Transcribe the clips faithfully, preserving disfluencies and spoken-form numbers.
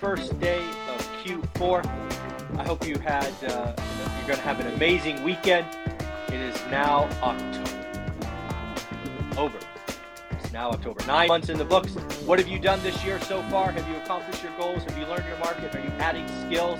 First day of Q four. I hope you had, uh, you're going to have an amazing weekend. It is now October. Over. It's now October. Nine months in the books. What have you done this year so far? Have you accomplished your goals? Have you learned your market? Are you adding skills?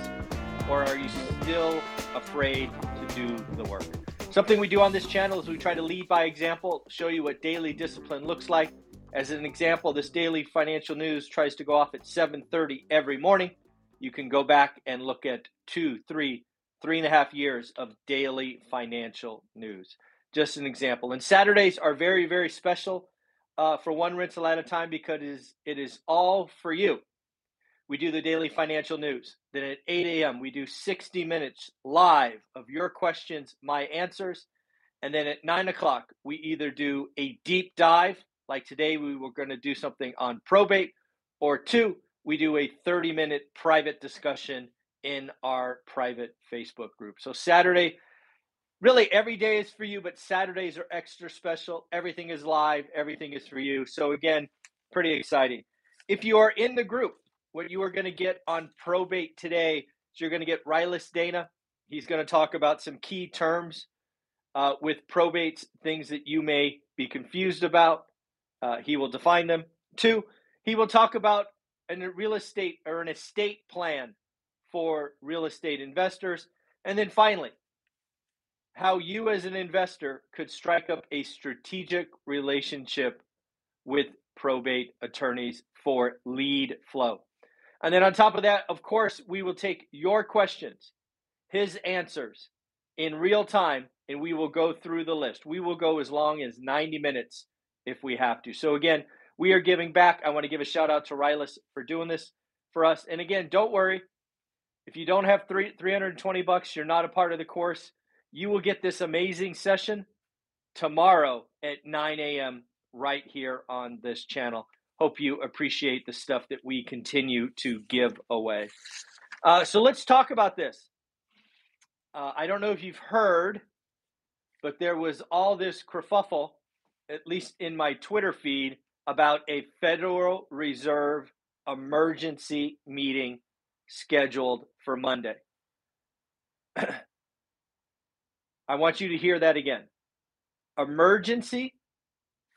Or are you still afraid to do the work? Something we do on this channel is we try to lead by example, show you what daily discipline looks like. As an example, this daily financial news tries to go off at seven thirty every morning. You can go back and look at two, three, three and a half years of daily financial news. Just an example. And Saturdays are very, very special uh, for One Rental at a Time because it is, it is all for you. We do the daily financial news. Then at eight a.m., we do sixty minutes live of your questions, my answers. And then at nine o'clock, we either do a deep dive. Like today, we were going to do something on probate, or two, we do a thirty-minute private discussion in our private Facebook group. So Saturday, really every day is for you, but Saturdays are extra special. Everything is live. Everything is for you. So again, pretty exciting. If you are in the group, what you are going to get on probate today is you're going to get Rylas Dana. He's going to talk about some key terms uh, with probates, things that you may be confused about. Uh, he will define them. Two, he will talk about a real estate or an estate plan for real estate investors. And then finally, how you as an investor could strike up a strategic relationship with probate attorneys for lead flow. And then on top of that, of course, we will take your questions, his answers in real time, and we will go through the list. We will go as long as ninety minutes. If we have to. So again, we are giving back. I want to give a shout out to Rylas for doing this for us. And again, don't worry. If you don't have three, three hundred twenty bucks, you're not a part of the course. You will get this amazing session tomorrow at nine a.m. right here on this channel. Hope you appreciate the stuff that we continue to give away. Uh, so let's talk about this. Uh, I don't know if you've heard, but there was all this kerfuffle, at least in my Twitter feed, about a Federal Reserve emergency meeting scheduled for Monday. I want you to hear that again. Emergency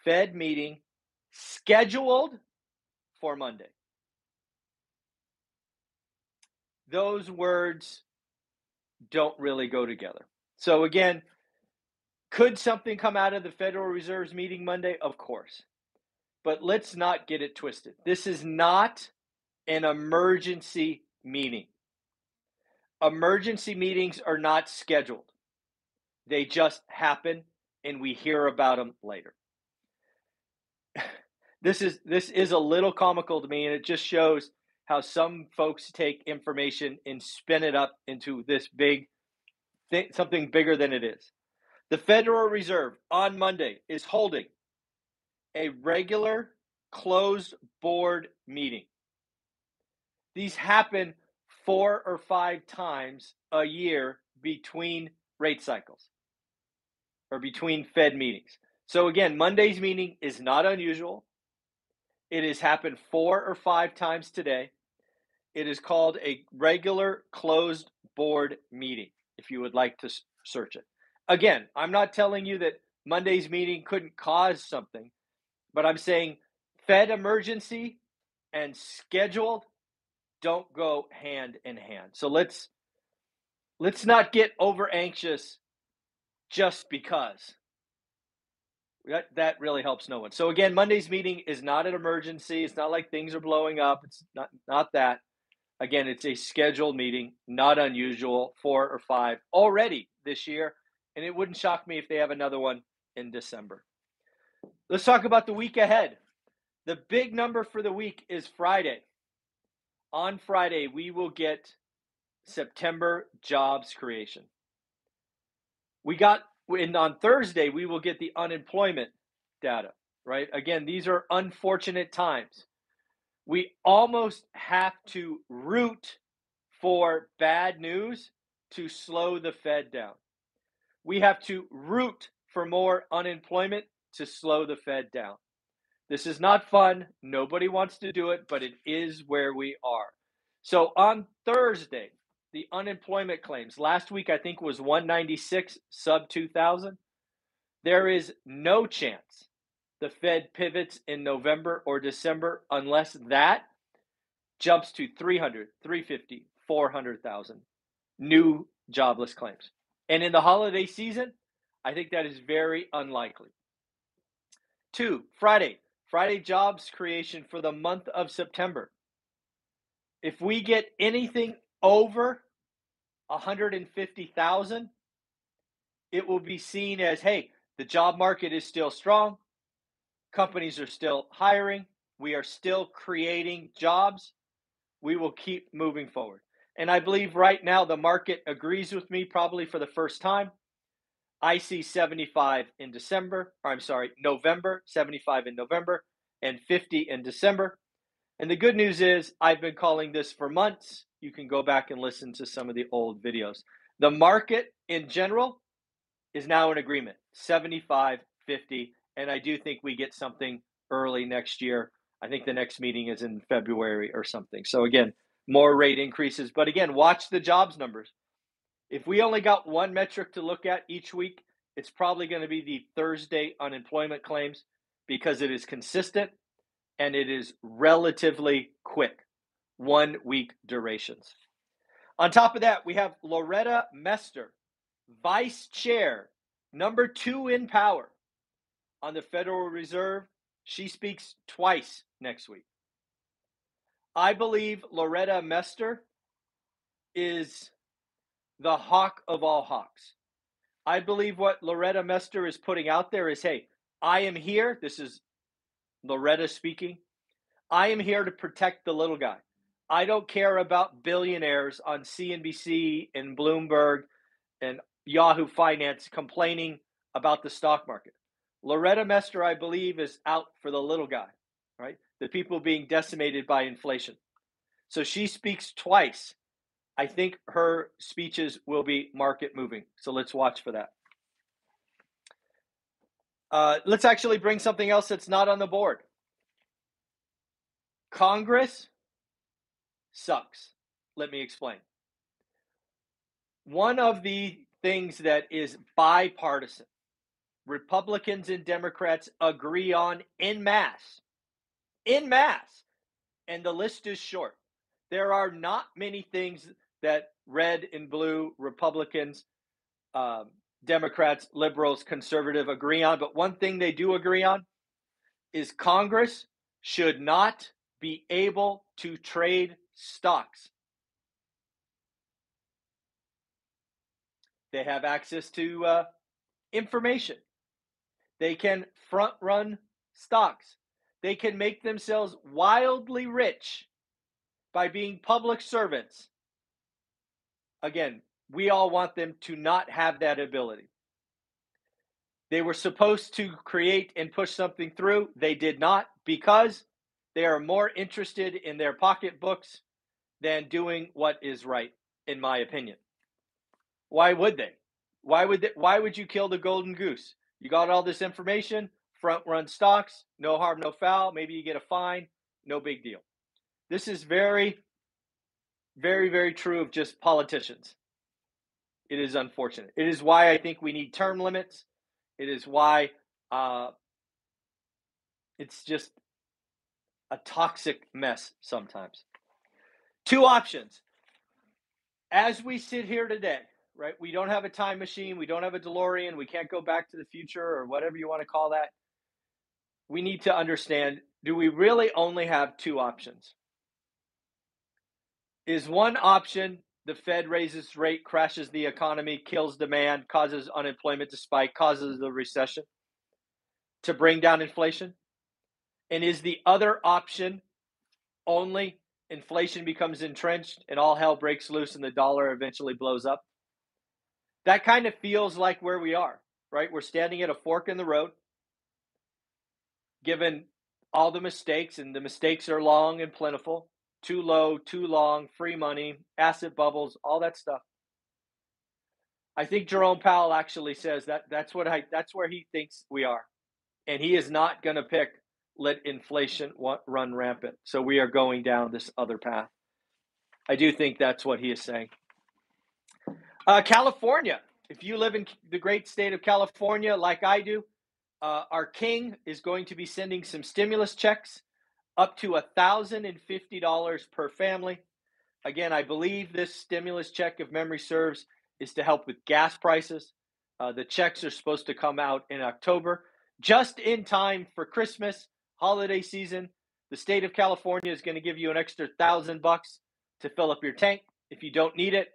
Fed meeting scheduled for Monday. Those words don't really go together. So again, could something come out of the Federal Reserve's meeting Monday? Of course. But let's not get it twisted. This is not an emergency meeting. Emergency meetings are not scheduled. They just happen, and we hear about them later. This is this is a little comical to me, and it just shows how some folks take information and spin it up into this big thing, something bigger than it is. The Federal Reserve on Monday is holding a regular closed board meeting. These happen four or five times a year between rate cycles or between Fed meetings. So again, Monday's meeting is not unusual. It has happened four or five times today. It is called a regular closed board meeting, if you would like to search it. Again, I'm not telling you that Monday's meeting couldn't cause something, but I'm saying Fed emergency and scheduled don't go hand in hand. So let's let's not get over anxious just because. That, that really helps no one. So again, Monday's meeting is not an emergency. It's not like things are blowing up. It's not, not that. Again, it's a scheduled meeting, not unusual, four or five already this year. And it wouldn't shock me if they have another one in December. Let's talk about the week ahead. The big number for the week is Friday. on Friday, we will get September jobs creation. We got, and on Thursday, we will get the unemployment data, right? Again, these are unfortunate times. We almost have to root for bad news to slow the Fed down. We have to root for more unemployment to slow the Fed down. This is not fun. Nobody wants to do it, but it is where we are. So on Thursday, the unemployment claims last week, I think was one ninety-six sub two thousand. There is no chance the Fed pivots in November or December unless that jumps to three hundred, three fifty, four hundred thousand new jobless claims. And in the holiday season, I think that is very unlikely. Two, Friday. Friday jobs creation for the month of September. If we get anything over one hundred fifty thousand, it will be seen as, hey, the job market is still strong. Companies are still hiring. We are still creating jobs. We will keep moving forward. And I believe right now the market agrees with me probably for the first time. I see seventy-five in December, or I'm sorry, November, seventy-five in November, and fifty in December. And the good news is I've been calling this for months. You can go back and listen to some of the old videos. The market in general is now in agreement, seventy-five, fifty, and I do think we get something early next year. I think the next meeting is in February or something. So again, more rate increases. But again, watch the jobs numbers. If we only got one metric to look at each week, it's probably going to be the Thursday unemployment claims because it is consistent and it is relatively quick, one week durations. On top of that, we have Loretta Mester, vice chair, number two in power on the Federal Reserve. She speaks twice next week. I believe Loretta Mester is the hawk of all hawks. I believe what Loretta Mester is putting out there is, hey, I am here. This is Loretta speaking. I am here to protect the little guy. I don't care about billionaires on C N B C and Bloomberg and Yahoo Finance complaining about the stock market. Loretta Mester, I believe, is out for the little guy, right? The people being decimated by inflation. So she speaks twice. I think her speeches will be market moving. So let's watch for that. Uh, let's actually bring something else that's not on the board. Congress sucks. Let me explain. One of the things that is bipartisan, Republicans and Democrats agree on en masse, en masse, and the list is short. There are not many things that red and blue Republicans, um, Democrats, liberals, conservative agree on. But one thing they do agree on is Congress should not be able to trade stocks. They have access to uh, information. They can front run stocks. They can make themselves wildly rich by being public servants. Again, we all want them to not have that ability. They were supposed to create and push something through. They did not because they are more interested in their pocketbooks than doing what is right, in my opinion. Why would they? Why would they, why would you kill the golden goose? You got all this information, front run stocks, no harm, no foul. Maybe you get a fine, no big deal. This is very, very, very true of just politicians. It is unfortunate. It is why I think we need term limits. It is why uh, it's just a toxic mess sometimes. Two options. As we sit here today, right, we don't have a time machine. We don't have a DeLorean. We can't go back to the future or whatever you want to call that. We need to understand, do we really only have two options? Is one option the Fed raises rate, crashes the economy, kills demand, causes unemployment to spike, causes the recession to bring down inflation? And is the other option only inflation becomes entrenched and all hell breaks loose and the dollar eventually blows up. That kind of feels like where we are, right? We're standing at a fork in the road, given all the mistakes, and the mistakes are long and plentiful, too low, too long, free money, asset bubbles, all that stuff. I think Jerome Powell actually says that that's what I, that's where he thinks we are. And he is not going to pick, let inflation run rampant. So we are going down this other path. I do think that's what he is saying. Uh, California, if you live in the great state of California, like I do, uh, our king is going to be sending some stimulus checks up to one thousand fifty dollars per family. Again, I believe this stimulus check, if memory serves, is to help with gas prices. Uh, the checks are supposed to come out in October, just in time for Christmas, holiday season. The state of California is going to give you an extra thousand bucks to fill up your tank. If you don't need it,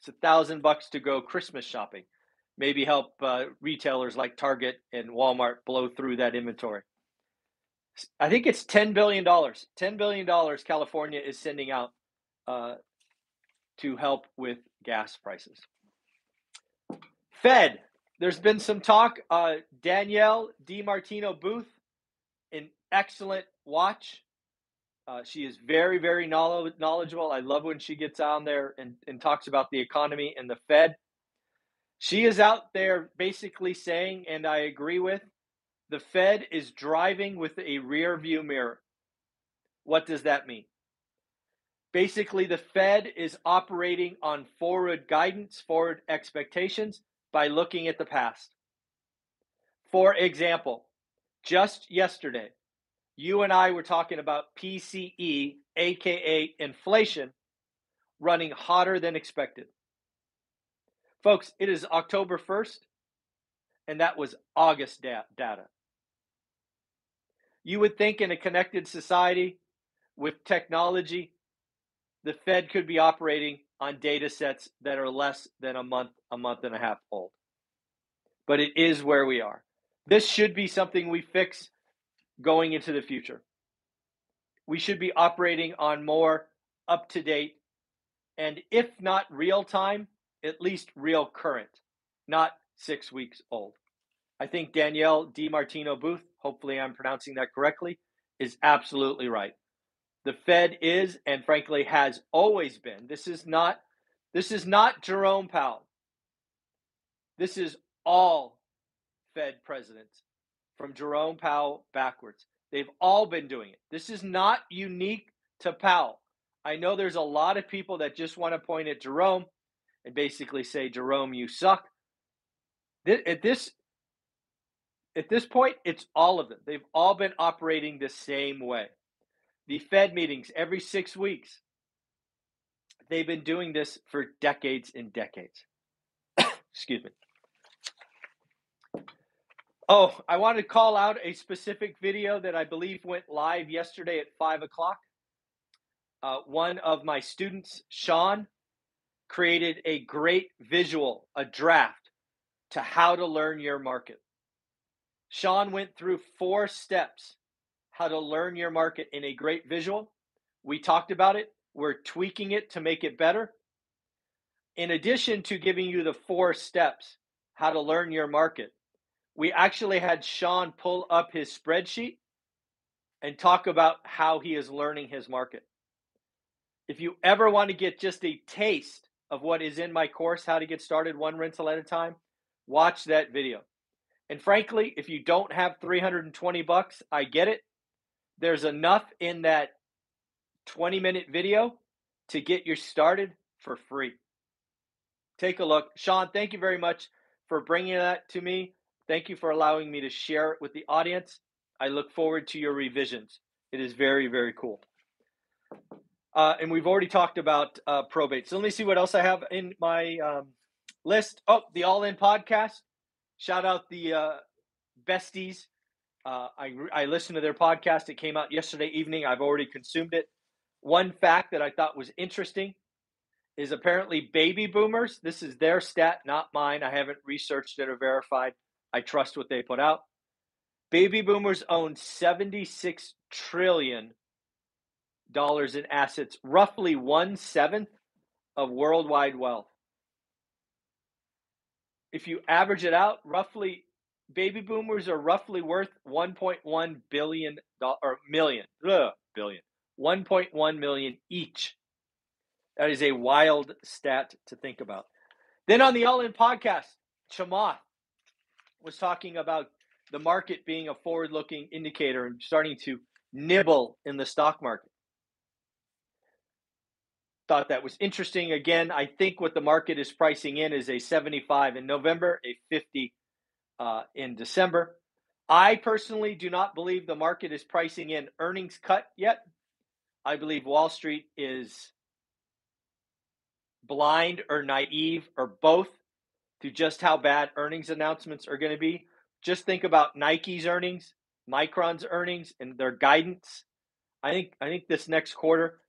it's a thousand bucks to go Christmas shopping. Maybe help uh, retailers like Target and Walmart blow through that inventory. I think it's ten billion dollars. ten billion dollars California is sending out uh, to help with gas prices. Fed, there's been some talk. Uh, Danielle DiMartino Booth, an excellent watch. Uh, she is very, very knowledgeable. I love when she gets on there and, and talks about the economy and the Fed. She is out there basically saying, and I agree with, the Fed is driving with a rear view mirror. What does that mean? Basically, the Fed is operating on forward guidance, forward expectations by looking at the past. For example, just yesterday, you and I were talking about P C E, aka inflation, running hotter than expected. Folks, it is October first, and that was August da- data. You would think in a connected society with technology, the Fed could be operating on data sets that are less than a month, a month and a half old. But it is where we are. This should be something we fix going into the future. We should be operating on more up-to-date and, if not real-time, at least real current, not six weeks old. I think Danielle DiMartino Booth, hopefully I'm pronouncing that correctly, is absolutely right. The Fed is, and frankly, has always been. This is not, this is not Jerome Powell. This is all Fed presidents from Jerome Powell backwards. They've all been doing it. This is not unique to Powell. I know there's a lot of people that just want to point at Jerome and basically say, Jerome, you suck. At this, at this point, it's all of them. They've all been operating the same way. The Fed meetings every six weeks. They've been doing this for decades and decades. Excuse me. Oh, I want to call out a specific video that I believe went live yesterday at five o'clock. Uh, one of my students, Sean, created a great visual, a draft to how to learn your market. Sean went through four steps. How to learn your market in a great visual. We talked about it. We're tweaking it to make it better. In addition to giving you the four steps, how to learn your market, we actually had Sean pull up his spreadsheet and talk about how he is learning his market. If you ever want to get just a taste of what is in my course, How to Get Started One Rental at a Time, watch that video. And frankly, if you don't have three hundred twenty bucks, I get it. There's enough in that twenty minute video to get you started for free. Take a look. Sean, thank you very much for bringing that to me. Thank you for allowing me to share it with the audience. I look forward to your revisions. It is very, very cool. Uh, and we've already talked about uh, probate. So let me see what else I have in my um, list. Oh, the All In podcast. Shout out the uh, besties. Uh, I, I listened to their podcast. It came out yesterday evening. I've already consumed it. One fact that I thought was interesting is apparently baby boomers, this is their stat, not mine. I haven't researched it or verified. I trust what they put out. Baby boomers own seventy-six trillion dollars dollars in assets, roughly one-seventh of worldwide wealth. If you average it out, roughly baby boomers are roughly worth one point one billion or million, ugh, billion, one point one million each. That is a wild stat to think about. Then on the All In podcast, Chamath was talking about the market being a forward-looking indicator and starting to nibble in the stock market. Thought that was interesting. Again, I think what the market is pricing in is a seventy-five in November, a fifty uh, in December. I personally do not believe the market is pricing in earnings cut yet. I believe Wall Street is blind or naive or both to just how bad earnings announcements are going to be. Just think about Nike's earnings, Micron's earnings, and their guidance. I think I think this next quarter,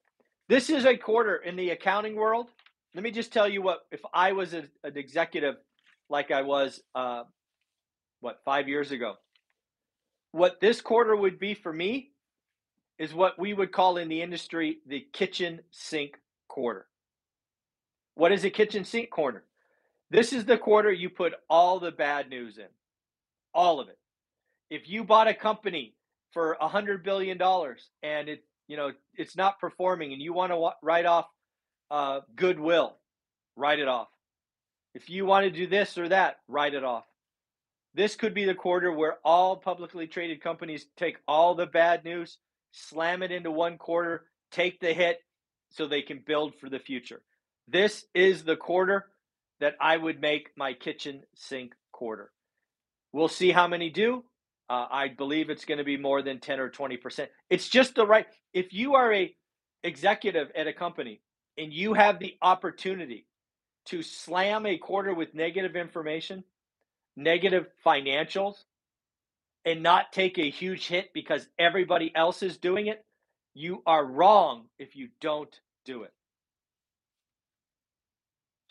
this is a quarter in the accounting world. Let me just tell you what, if I was a, an executive like I was, uh, what, five years ago, what this quarter would be for me is what we would call in the industry the kitchen sink quarter. What is a kitchen sink corner? This is the quarter you put all the bad news in, all of it. If you bought a company for one hundred billion dollars and it, you know, it's not performing and you want to write off uh, goodwill, write it off. If you want to do this or that, write it off. This could be the quarter where all publicly traded companies take all the bad news, slam it into one quarter, take the hit so they can build for the future. This is the quarter that I would make my kitchen sink quarter. We'll see how many do. Uh, I believe it's going to be more than ten or twenty percent. It's just the right. If you are a executive at a company and you have the opportunity to slam a quarter with negative information, negative financials, and not take a huge hit because everybody else is doing it, you are wrong if you don't do it.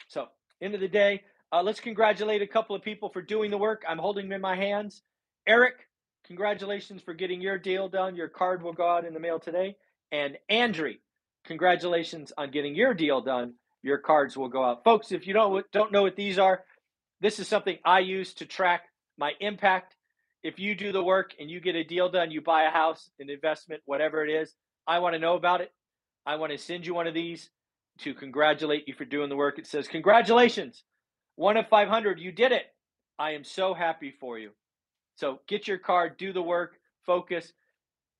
So, end of the day, uh, let's congratulate a couple of people for doing the work. I'm holding them in my hands. Eric, congratulations for getting your deal done. Your card will go out in the mail today. And Andrew, congratulations on getting your deal done. Your cards will go out. Folks, if you don't, don't know what these are, this is something I use to track my impact. If you do the work and you get a deal done, you buy a house, an investment, whatever it is, I want to know about it. I want to send you one of these to congratulate you for doing the work. It says, congratulations, one of five hundred, you did it. I am so happy for you. So get your card, do the work, focus.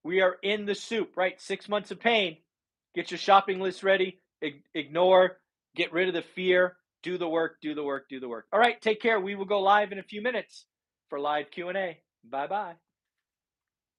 We are in the soup, right? Six months of pain. Get your shopping list ready, ignore, get rid of the fear, do the work, do the work, do the work. All right, take care. We will go live in a few minutes for live Q and A. Bye-bye.